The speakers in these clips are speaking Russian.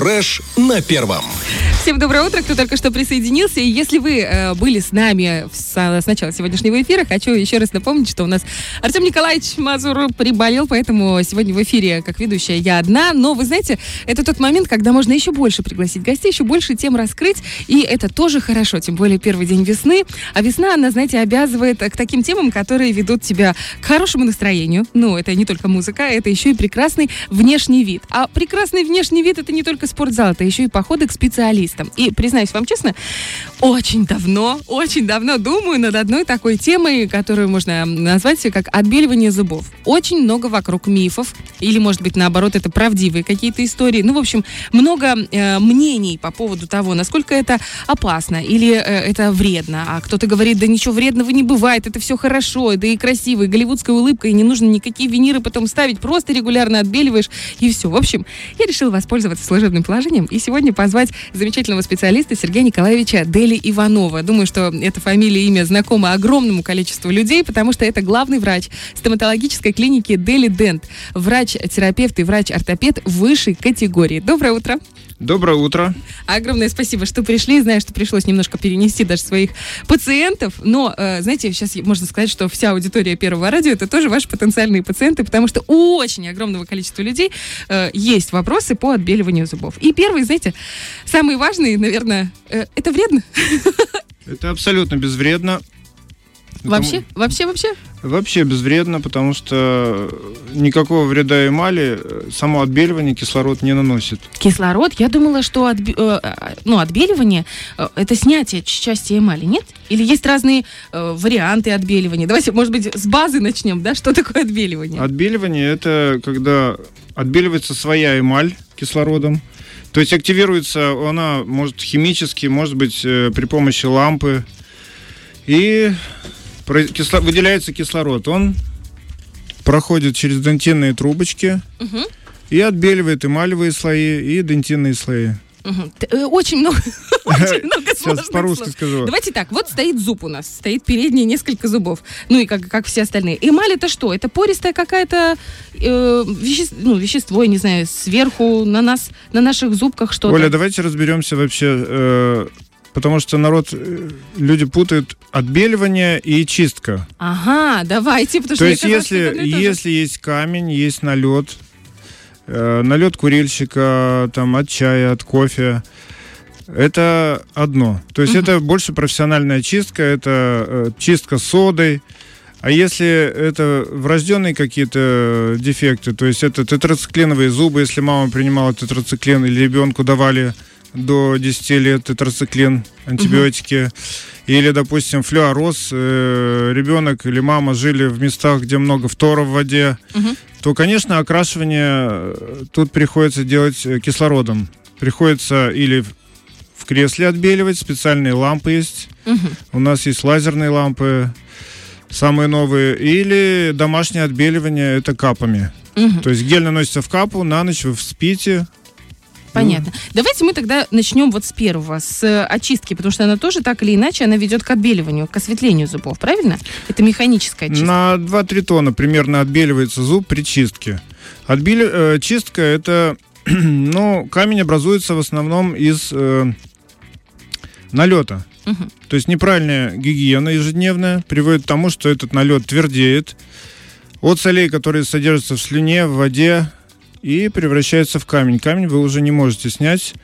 Фреш на Первом. Всем доброе утро, кто только что присоединился. И если вы были с нами с начала сегодняшнего эфира, хочу еще раз напомнить, что у нас Артем Николаевич Мазур приболел, поэтому сегодня в эфире как ведущая я одна. Но вы знаете, это тот момент, когда можно еще больше пригласить гостей, еще больше тем раскрыть. И это тоже хорошо, тем более первый день весны. А весна, она, знаете, обязывает к таким темам, которые ведут тебя к хорошему настроению. Ну, это не только музыка, это еще и прекрасный внешний вид. А прекрасный внешний вид — это не только спортзал, это еще и походы к специалистам. И, признаюсь вам честно, очень давно думаю над одной такой темой, которую можно назвать как отбеливание зубов. Очень много вокруг мифов, или, может быть, наоборот, это правдивые какие-то истории. Ну, в общем, много мнений по поводу того, насколько это опасно или это вредно. А кто-то говорит, да ничего вредного не бывает, это все хорошо, да и красиво, и голливудская улыбка, и не нужно никакие виниры потом ставить, просто регулярно отбеливаешь, и все. В общем, я решила воспользоваться служебным положением и сегодня позвать замечательного специалиста Сергея Николаевича Дели Иванова. Думаю, что эта фамилия и имя знакомо огромному количеству людей, потому что это главный врач стоматологической клиники Дели-Дент, врач-терапевт и врач-ортопед высшей категории. Доброе утро! Доброе утро. Огромное спасибо, что пришли. Знаю, что пришлось немножко перенести даже своих пациентов. Но, знаете, сейчас можно сказать, что вся аудитория Первого радио — это тоже ваши потенциальные пациенты, потому что у очень огромного количества людей есть вопросы по отбеливанию зубов. И первый, знаете, самый важный, наверное, это вредно? Это абсолютно безвредно. Вообще? Вообще безвредно, потому что никакого вреда эмали само отбеливание кислород не наносит. Кислород? Я думала, что отбеливание это снятие части эмали, нет? Или есть разные варианты отбеливания? Давайте, может быть, с базы начнем, да? Что такое отбеливание? Отбеливание — это когда отбеливается своя эмаль кислородом. То есть активируется она, может, химически, может быть, при помощи лампы. И выделяется кислород. Он проходит через дентинные трубочки и отбеливает эмалевые слои и дентинные слои. Очень много сложных слов. По-русски скажу. Давайте так, вот стоит зуб у нас, стоит передние несколько зубов, ну и как все остальные. Эмаль — это что? Это пористая какая-то вещество, я не знаю, сверху на наших зубках что-то. Оля, давайте разберемся вообще... Потому что люди путают отбеливание и чистка. Ага, давайте. Потому то есть если есть камень, есть налет, налет курильщика, там, от чая, от кофе, это одно. То есть это больше профессиональная чистка, это чистка содой. А если это врожденные какие-то дефекты, то есть это тетрациклиновые зубы, если мама принимала тетрациклин или ребенку давали... до 10 лет тетрациклин, антибиотики. Или, допустим, флюороз, ребенок или мама жили в местах, где много фтора в воде, то, конечно, окрашивание тут приходится делать кислородом. Приходится или в кресле отбеливать, специальные лампы есть. У нас есть лазерные лампы, самые новые. Или домашнее отбеливание, это капами. То есть гель наносится в капу, на ночь вы вспите. Понятно. Давайте мы тогда начнем вот с первого, с очистки, потому что она тоже так или иначе, она ведет к отбеливанию, к осветлению зубов, правильно? Это механическая чистка. На 2-3 тона примерно отбеливается зуб при чистке. Чистка — это, камень образуется в основном из налета. То есть неправильная гигиена ежедневная приводит к тому, что этот налет твердеет от солей, которые содержатся в слюне, в воде, и превращается в камень. Камень вы уже не можете снять.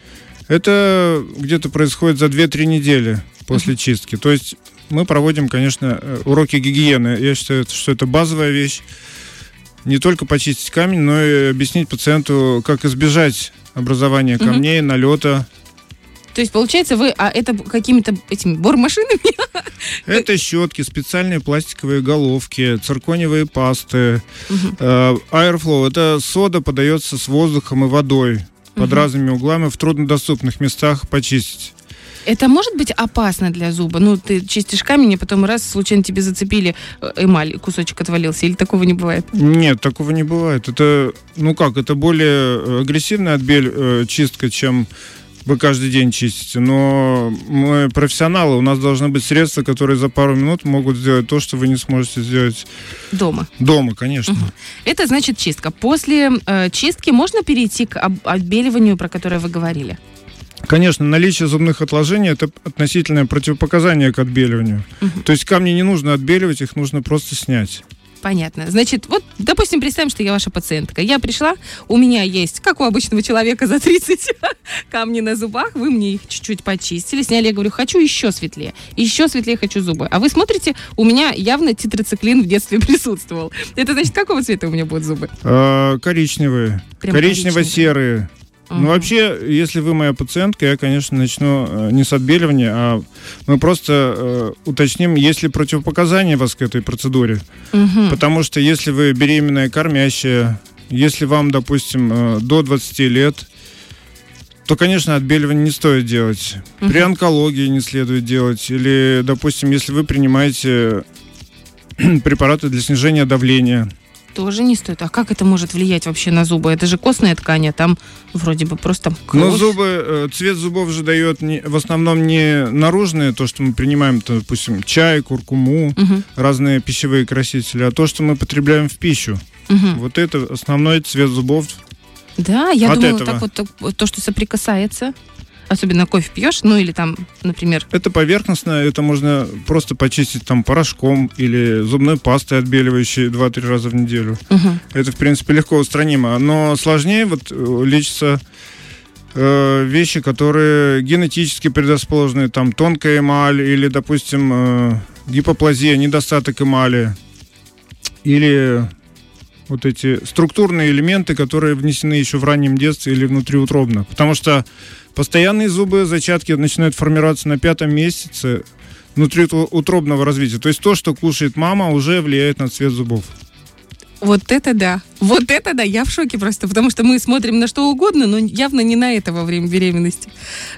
Это где-то происходит за 2-3 недели после чистки. То есть мы проводим, конечно, уроки гигиены. Я считаю, что это базовая вещь. Не только почистить камень, но и объяснить пациенту, как избежать образования камней, налета. То есть, получается, это какими-то этими бормашинами? Это щетки, специальные пластиковые головки, циркониевые пасты, Airflow. Это сода подается с воздухом и водой под разными углами в труднодоступных местах почистить. Это может быть опасно для зуба? Ну, ты чистишь камень, а потом раз, случайно тебе зацепили эмаль, кусочек отвалился, или такого не бывает? Нет, такого не бывает. Это более агрессивная чистка, чем вы каждый день чистите, но мы профессионалы, у нас должны быть средства, которые за пару минут могут сделать то, что вы не сможете сделать дома. Дома, конечно. Угу. Это значит чистка. После чистки можно перейти к отбеливанию, про которое вы говорили? Конечно, наличие зубных отложений – это относительное противопоказание к отбеливанию. Угу. То есть камни не нужно отбеливать, их нужно просто снять. Понятно. Значит, вот, допустим, представим, что я ваша пациентка. Я пришла, у меня есть, как у обычного человека, за 30 камни на зубах. Вы мне их чуть-чуть почистили, сняли. Я говорю, хочу еще светлее хочу зубы. А вы смотрите, у меня явно тетрациклин в детстве присутствовал. Это значит, какого цвета у меня будут зубы? Коричневые. Коричнево-серые. Ну, вообще, если вы моя пациентка, я, конечно, начну не с отбеливания, а мы просто уточним, есть ли противопоказания у вас к этой процедуре. Угу. Потому что если вы беременная, кормящая, если вам, допустим, до 20 лет, то, конечно, отбеливание не стоит делать. Угу. При онкологии не следует делать. Или, допустим, если вы принимаете препараты для снижения давления. Тоже не стоит. А как это может влиять вообще на зубы? Это же костная ткань, а там вроде бы просто кровь. Но зубы, цвет зубов же дает в основном не наружное, то, что мы принимаем, то, допустим, чай, куркуму, угу. разные пищевые красители, а то, что мы потребляем в пищу. Угу. Вот это основной цвет зубов. Да, я думала, этого. Так вот то, что соприкасается. Особенно кофе пьешь, ну или там, например... Это поверхностно, это можно просто почистить там порошком или зубной пастой отбеливающей 2-3 раза в неделю. Угу. Это, в принципе, легко устранимо. Но сложнее вот лечатся вещи, которые генетически предрасположены, там тонкая эмаль или, допустим, гипоплазия, недостаток эмали или... вот эти структурные элементы, которые внесены еще в раннем детстве или внутриутробно. Потому что постоянные зубы, зачатки начинают формироваться на 5-м месяце внутриутробного развития. То есть то, что кушает мама, уже влияет на цвет зубов. Вот это да. Вот это да. Я в шоке просто, потому что мы смотрим на что угодно, но явно не на это во время беременности.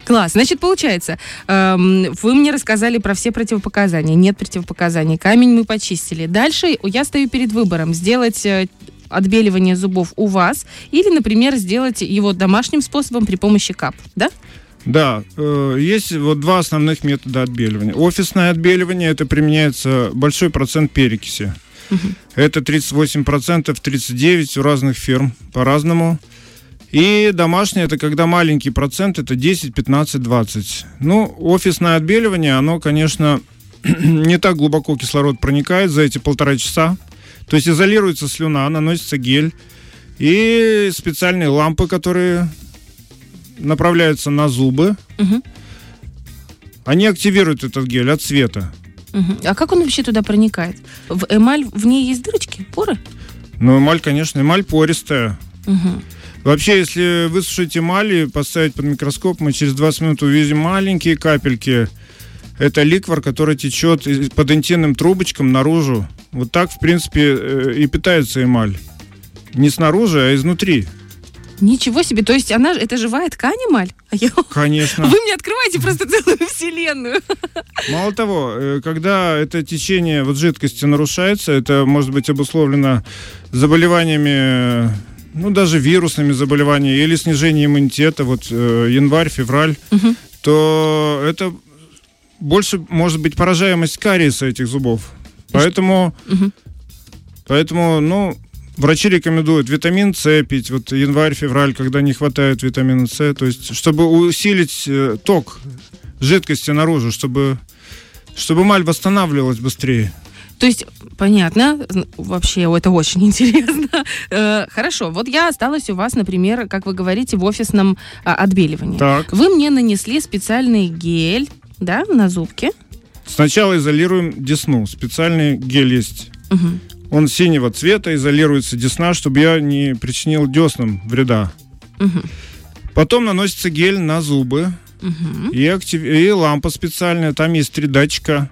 Класс. Значит, получается, вы мне рассказали про все противопоказания. Нет противопоказаний. Камень мы почистили. Дальше я стою перед выбором. Сделать отбеливание зубов у вас или, например, сделать его домашним способом при помощи кап. Да? Да. Есть вот два основных метода отбеливания. Офисное отбеливание. Это применяется большой процент перекиси. Это 38%, 39% у разных фирм по-разному. И домашнее, это когда маленький процент, это 10, 15, 20. Ну, офисное отбеливание, оно, конечно, не так глубоко кислород проникает за эти 1,5 часа. То есть изолируется слюна, наносится гель. И специальные лампы, которые направляются на зубы, они активируют этот гель от света. А как он вообще туда проникает? В эмаль, в ней есть дырочки, поры? Ну, эмаль, конечно, эмаль пористая. Угу. Вообще, если высушить эмаль и поставить под микроскоп, мы через 20 минут увидим маленькие капельки. Это ликвор, который течет по дентинным трубочкам наружу. Вот так, в принципе, и питается эмаль. Не снаружи, а изнутри. Ничего себе, то есть она, это живая ткань эмаль? Конечно. Вы мне открываете просто целую вселенную. Мало того, когда это течение вот жидкости нарушается, это может быть обусловлено заболеваниями, ну даже вирусными заболеваниями или снижением иммунитета, вот январь, февраль, то это больше может быть поражаемость кариеса этих зубов. Поэтому, ну... Врачи рекомендуют витамин С пить, вот январь-февраль, когда не хватает витамина С, то есть, чтобы усилить ток жидкости наружу, чтобы эмаль восстанавливалась быстрее. То есть, понятно, вообще это очень интересно. Хорошо, вот я осталась у вас, например, как вы говорите, в офисном отбеливании. Так. Вы мне нанесли специальный гель, да, на зубки? Сначала изолируем десну, специальный гель есть. Угу. Он синего цвета, изолируется десна, чтобы я не причинил деснам вреда. Угу. Потом наносится гель на зубы. Угу. И лампа специальная. Там есть 3 датчика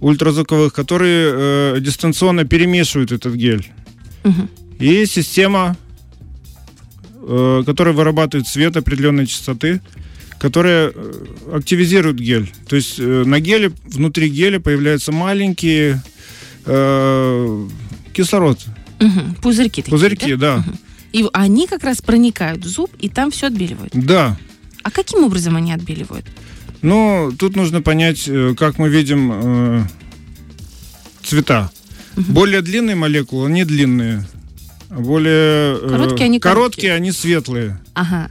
ультразвуковых, которые дистанционно перемешивают этот гель. Угу. И система, которая вырабатывает свет определенной частоты, которая активизирует гель. То есть на геле, внутри геля появляются маленькие... кислород. Угу. Пузырьки такие, да? Угу. И они как раз проникают в зуб, и там все отбеливают. Да. А каким образом они отбеливают? Ну, тут нужно понять, как мы видим цвета. Более длинные молекулы, они длинные. Более короткие, они светлые. Ага.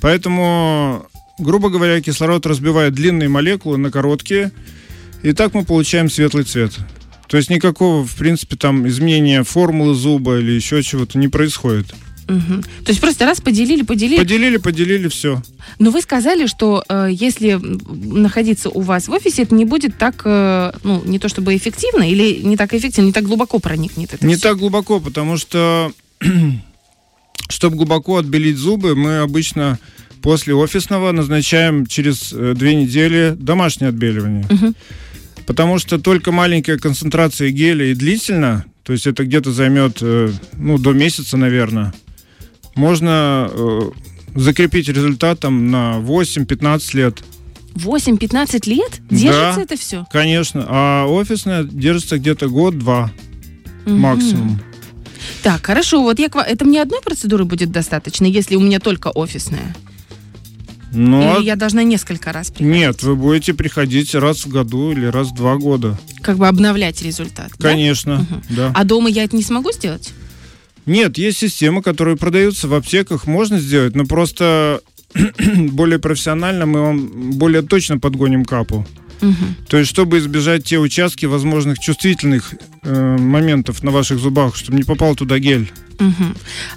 Поэтому, грубо говоря, кислород разбивает длинные молекулы на короткие. И так мы получаем светлый цвет. То есть никакого, в принципе, там изменения формулы зуба или еще чего-то не происходит. Угу. То есть просто раз поделили. Поделили, все. Но вы сказали, что если находиться у вас в офисе, это не будет так, не то чтобы эффективно, или не так эффективно, не так глубоко проникнет это. Не все так глубоко, потому что, чтобы глубоко отбелить зубы, мы обычно после офисного назначаем через 2 недели домашнее отбеливание. Угу. Потому что только маленькая концентрация геля и длительно, то есть это где-то займет до месяца, наверное, можно закрепить результат там на 8-15 лет. 8-15 лет? Держится это все? Конечно. А офисное держится где-то год-два максимум. Так, хорошо. Вот это мне одной процедуры будет достаточно, если у меня только офисная? Но... Или я должна несколько раз приходить? Нет, вы будете приходить раз в году или раз в 2 года. Как бы обновлять результат, конечно, да? Конечно, да. А дома я это не смогу сделать? Нет, есть системы, которые продаются в аптеках, можно сделать, но просто более профессионально мы вам более точно подгоним капу. Угу. То есть, чтобы избежать те участки возможных чувствительных моментов на ваших зубах, чтобы не попал туда гель. Угу.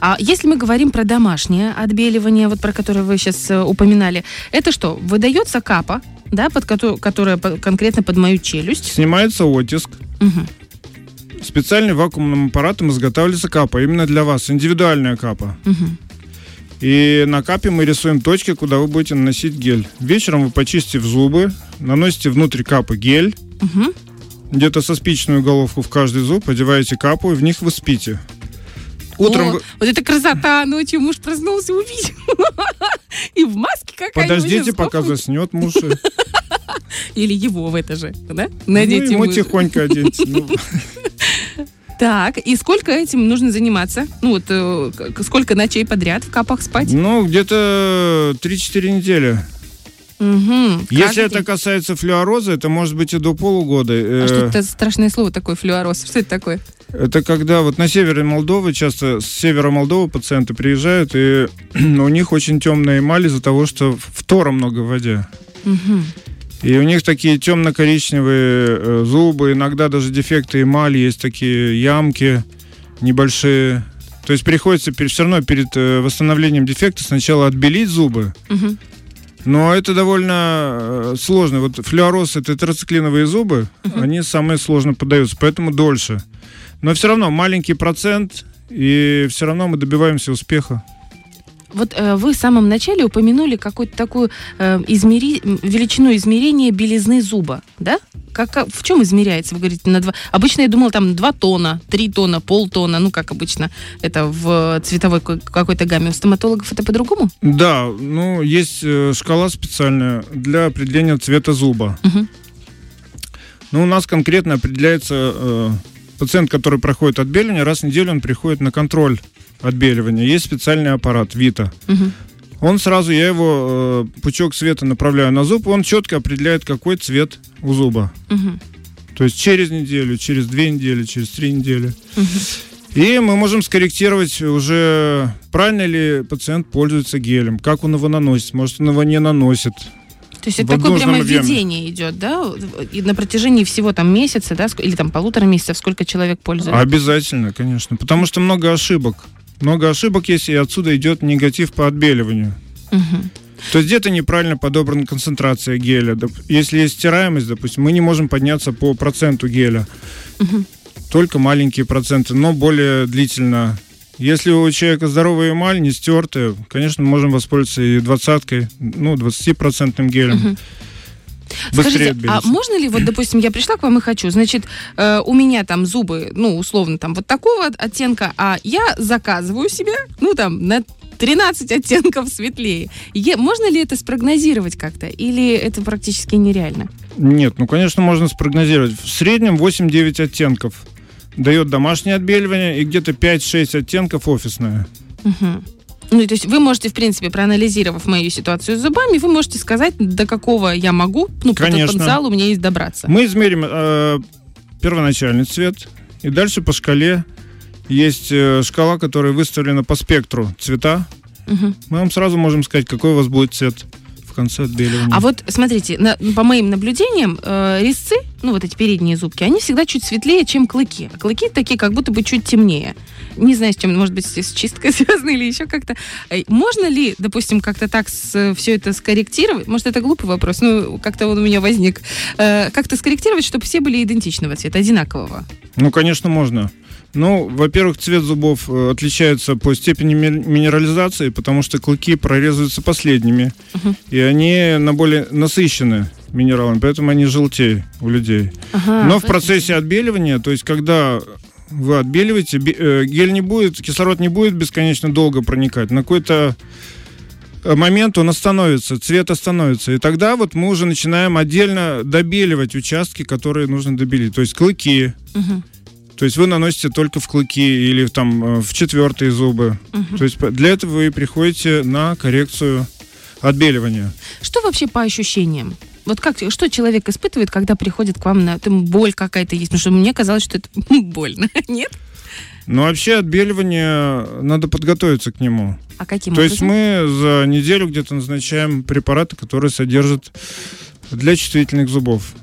А если мы говорим про домашнее отбеливание, вот про которое вы сейчас упоминали, это что? Выдается капа, да, которая конкретно под мою челюсть? Снимается оттиск. Угу. Специальным вакуумным аппаратом изготавливается капа, именно для вас, индивидуальная капа. Угу. И на капе мы рисуем точки, куда вы будете наносить гель. Вечером вы, почистив зубы, наносите внутрь капы гель, угу, где-то со спичную головку в каждый зуб, одеваете капу и в них вы спите. Утром... О, вот это красота! Ночью муж проснулся, увидел. И в маске какая-нибудь. Подождите, пока заснет муж. Или его в это же, да? Надеть ему тихонько одеть. Так, и сколько этим нужно заниматься? Сколько ночей подряд в капах спать? Где-то 3-4 недели. Угу. Если это касается флюороза, это может быть и до полугода. А что это страшное слово такое, флюороз? Что это такое? Это когда на севере Молдовы, часто с севера Молдовы пациенты приезжают, и у них очень темная эмаль из-за того, что фтора много в воде. Угу. И у них такие темно-коричневые зубы, иногда даже дефекты эмали, есть такие ямки небольшие. То есть приходится все равно перед восстановлением дефекта сначала отбелить зубы. Угу. Но это довольно сложно. Вот флюороз и тетрациклиновые зубы, угу, они самые сложно поддаются, поэтому дольше. Но все равно маленький процент, и все равно мы добиваемся успеха. Вот вы в самом начале упомянули какую-то такую величину измерения белизны зуба, да? В чем измеряется? Вы говорите, на 2... Обычно я думала, там 2 тона, 3 тона, полтона, как обычно, это в цветовой какой-то гамме. У стоматологов это по-другому? Да, есть шкала специальная для определения цвета зуба. Угу. У нас конкретно определяется пациент, который проходит отбеливание, раз в неделю он приходит на контроль отбеливания. Есть специальный аппарат Vita. Угу. Он сразу, я его пучок света направляю на зуб, он четко определяет, какой цвет у зуба. Угу. То есть через неделю, через 2 недели, через 3 недели. Угу. И мы можем скорректировать уже, правильно ли пациент пользуется гелем, как он его наносит, может, он его не наносит. То есть это такое прямо введение идет, да? И на протяжении всего месяца, да, или 1,5 месяца, сколько человек пользуется? Обязательно, конечно, потому что много ошибок. Много ошибок есть, и отсюда идет негатив по отбеливанию. Угу. То есть где-то неправильно подобрана концентрация геля. Если есть стираемость, допустим, мы не можем подняться по проценту геля. Угу. Только маленькие проценты, но более длительно. Если у человека здоровая эмаль, не стертая, конечно, мы можем воспользоваться и 20-кой, 20-процентным гелем. Угу. Быстрее. Скажите, а можно ли, допустим, я пришла к вам и хочу, у меня там зубы, условно, вот такого оттенка, а я заказываю себе, на 13 оттенков светлее. Можно ли это спрогнозировать как-то? Или это практически нереально? Нет, конечно, можно спрогнозировать. В среднем 8-9 оттенков дает домашнее отбеливание и где-то 5-6 оттенков офисное. Угу. Ну, то есть вы можете, в принципе, проанализировав мою ситуацию с зубами, вы можете сказать, до какого я могу, ну, по потенциалу мне есть добраться. Мы измерим первоначальный цвет, и дальше по шкале есть шкала, которая выставлена по спектру цвета. Угу. Мы вам сразу можем сказать, какой у вас будет цвет в конце отбеливания. А вот, смотрите, по моим наблюдениям, резцы, ну, вот эти передние зубки, они всегда чуть светлее, чем клыки. А клыки такие, как будто бы чуть темнее. Не знаю, с чем, может быть, с чисткой связано или еще как-то. Можно ли, допустим, как-то так все это скорректировать? Может, это глупый вопрос, ну, как-то он у меня возник. Как-то скорректировать, чтобы все были идентичного цвета, одинакового? Ну, конечно, можно. Ну, во-первых, цвет зубов отличается по степени минерализации, потому что клыки прорезываются последними, uh-huh. и они более насыщены минералами, поэтому они желтее у людей. Uh-huh. Но в процессе отбеливания, то есть когда вы отбеливаете, гель не будет, кислород не будет бесконечно долго проникать, на какой-то момент он остановится, цвет остановится, и тогда вот мы уже начинаем отдельно добеливать участки, которые нужно добелить, то есть клыки, uh-huh. То есть вы наносите только в клыки или там в четвертые зубы. Угу. То есть для этого вы приходите на коррекцию отбеливания. Что вообще по ощущениям? Вот как, что человек испытывает, когда приходит к вам на... Там боль какая-то есть, потому что мне казалось, что это больно. Нет? Ну, вообще отбеливание, надо подготовиться к нему. А каким образом? То есть мы за неделю где-то назначаем препараты, которые содержат для чувствительных зубов.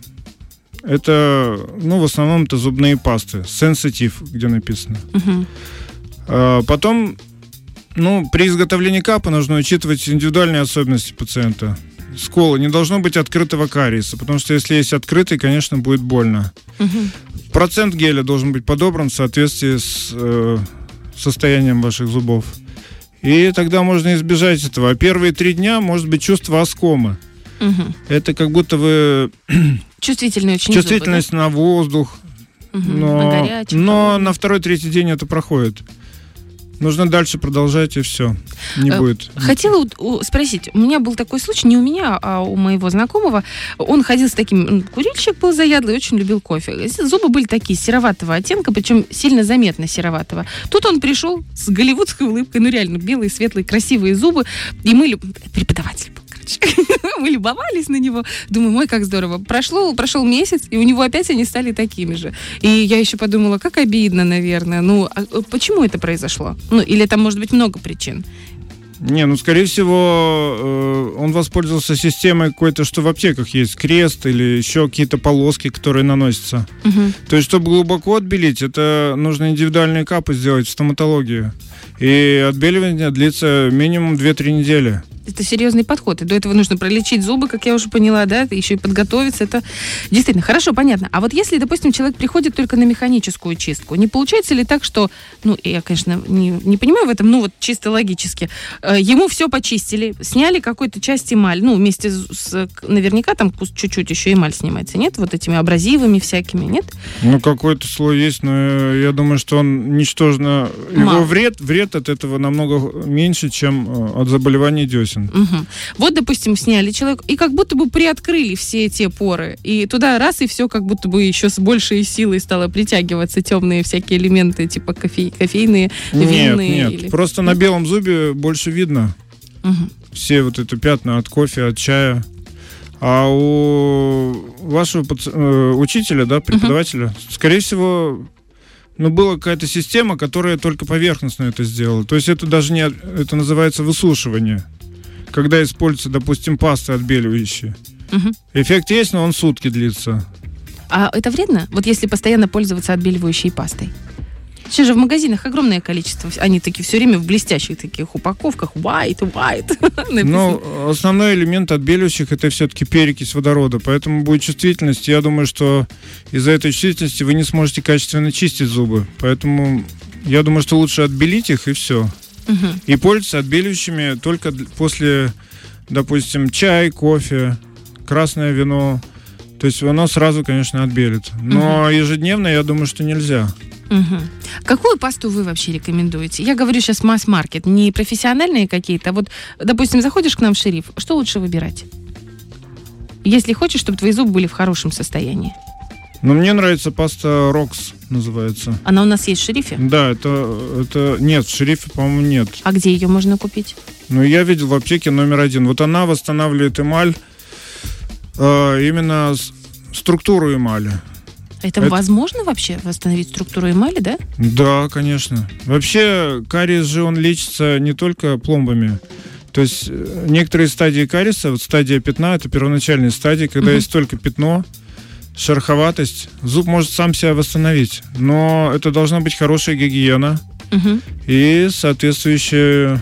Это, ну, в основном это зубные пасты, сенситив, где написано. Uh-huh. Потом, ну, при изготовлении капа нужно учитывать индивидуальные особенности пациента. Сколы, не должно быть открытого кариеса, потому что если есть открытый, конечно, будет больно. Uh-huh. Процент геля должен быть подобран в соответствии с состоянием ваших зубов. И тогда можно избежать этого. А первые 3 дня может быть чувство оскомы. Uh-huh. Это как будто вы... Чувствительные очень чувствительность зубы, да? На воздух, угу, но, на горячий, но на 2-3 день это проходит. Нужно дальше продолжать, и все. Не будет. Хотела спросить. У меня был такой случай, не у меня, а у моего знакомого. Он ходил с таким... Курильщик был заядлый, очень любил кофе. Зубы были такие, сероватого оттенка, причем сильно заметно сероватого. Тут он пришел с голливудской улыбкой, ну реально, белые, светлые, красивые зубы. И мы... Преподаватель был. Мы любовались на него. Думаю, мой, как здорово. Прошел месяц, и у него опять они стали такими же. И я еще подумала, как обидно, наверное. Ну, а почему это произошло? Ну, или там может быть много причин? Не, ну, скорее всего, он воспользовался системой какой-то, что в аптеках есть крест или еще какие-то полоски, которые наносятся. Угу. То есть, чтобы глубоко отбелить, это нужно индивидуальные капы сделать в стоматологии. И отбеливание длится минимум 2-3 недели. Это серьезный подход. И до этого нужно пролечить зубы, как я уже поняла, да, еще и подготовиться. Это действительно хорошо, понятно. А вот если, допустим, человек приходит только на механическую чистку, не получается ли так, что, ну, я, конечно, не понимаю в этом, ну, вот чисто логически, ему все почистили, сняли какую-то часть эмаль, ну, вместе с, наверняка там чуть-чуть еще эмаль снимается, нет? Вот этими абразивами всякими, нет? Ну, какой-то слой есть, но я думаю, что он ничтожно... Мало. Его вред от этого намного меньше, чем от заболеваний десен. Угу. Вот, допустим, сняли человека, и как будто бы приоткрыли все те поры, и туда раз, и все как будто бы еще с большей силой стало притягиваться темные всякие элементы, типа кофейные, винные. Нет, или... просто на белом зубе больше видно, угу, все вот это пятна от кофе, от чая. А у вашего учителя, да, преподавателя, угу, скорее всего... Но была какая-то система, которая только поверхностно это сделала. То есть это даже не... Это называется высушивание. Когда используется, допустим, пасты отбеливающие. Угу. Эффект есть, но он сутки длится. А это вредно? Вот если постоянно пользоваться отбеливающей пастой? Сейчас же в магазинах огромное количество. Они такие все время в блестящих таких упаковках. White. Ну, основной элемент отбеливающих — это все-таки перекись водорода. Поэтому будет чувствительность. Я думаю, что из-за этой чувствительности вы не сможете качественно чистить зубы. Поэтому я думаю, что лучше отбелить их, и все. Угу. И пользоваться отбеливающими только после, допустим, чай, кофе, красное вино. То есть оно сразу, конечно, отбелит. Но ежедневно, я думаю, что нельзя. Угу. Какую пасту вы вообще рекомендуете? Я говорю сейчас масс-маркет, не профессиональные какие-то. Вот, допустим, заходишь к нам в Шериф, что лучше выбирать? Если хочешь, чтобы твои зубы были в хорошем состоянии. Но мне нравится паста Рокс, называется. Она у нас есть в Шерифе? Да, это... Нет, в Шерифе, по-моему, нет. А где ее можно купить? Ну, я видел в аптеке номер 1. Вот она восстанавливает эмаль, именно структуру эмали. Это возможно вообще восстановить структуру эмали, да? Да, конечно. Вообще, кариес же он лечится не только пломбами. То есть некоторые стадии кариеса, вот стадия пятна, это первоначальная стадия, когда есть только пятно, шероховатость. Зуб может сам себя восстановить, но это должна быть хорошая гигиена и соответствующая...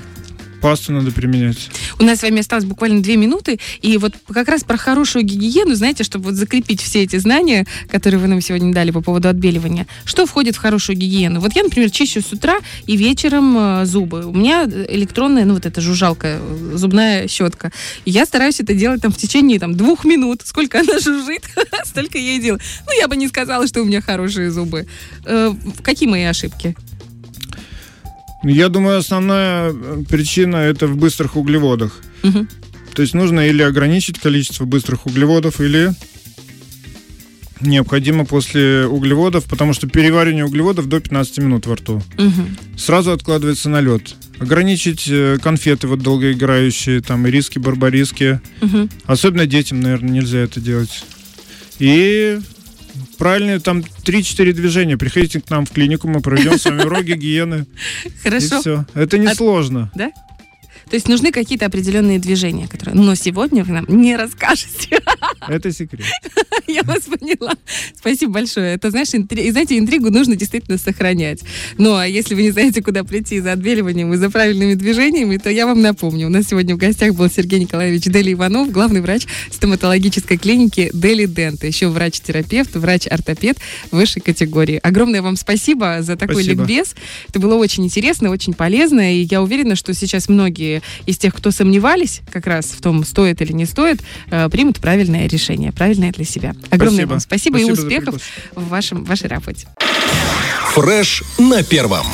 Пасту надо применять. У нас с вами осталось буквально 2 минуты, и вот как раз про хорошую гигиену, знаете, чтобы вот закрепить все эти знания, которые вы нам сегодня дали по поводу отбеливания. Что входит в хорошую гигиену? Вот я, например, чищу с утра и вечером зубы. У меня электронная, ну вот эта жужжалка, зубная щетка. И я стараюсь это делать там в течение 2 минут. Сколько она жужжит, столько я и делаю. Ну, я бы не сказала, что у меня хорошие зубы. Какие мои ошибки? Я думаю, основная причина это в быстрых углеводах. То есть нужно или ограничить количество быстрых углеводов, или необходимо после углеводов, потому что переваривание углеводов до 15 минут во рту. Сразу откладывается налет. Ограничить конфеты вот долгоиграющие, там ириски, барбариски. Особенно детям, наверное, нельзя это делать. И... Правильно, там 3-4 движения. Приходите к нам в клинику, мы проведем с вами урок гигиены. Хорошо. И все. Это несложно. Да? То есть нужны какие-то определенные движения, которые... Но сегодня вы нам не расскажете. Это секрет. Я вас поняла. Спасибо большое. Это, знаешь, интригу нужно действительно сохранять. Ну, а если вы не знаете, куда прийти за отбеливанием и за правильными движениями, то я вам напомню. У нас сегодня в гостях был Сергей Николаевич Дели Иванов, главный врач стоматологической клиники Дели-Дент. Еще врач-терапевт, врач-ортопед высшей категории. Огромное вам спасибо за такой ликбез. Это было очень интересно, очень полезно. И я уверена, что сейчас многие из тех, кто сомневались как раз в том, стоит или не стоит, примут правильное решение, правильное для себя. Огромное вам спасибо и успехов в вашей работе. Фреш на Первом.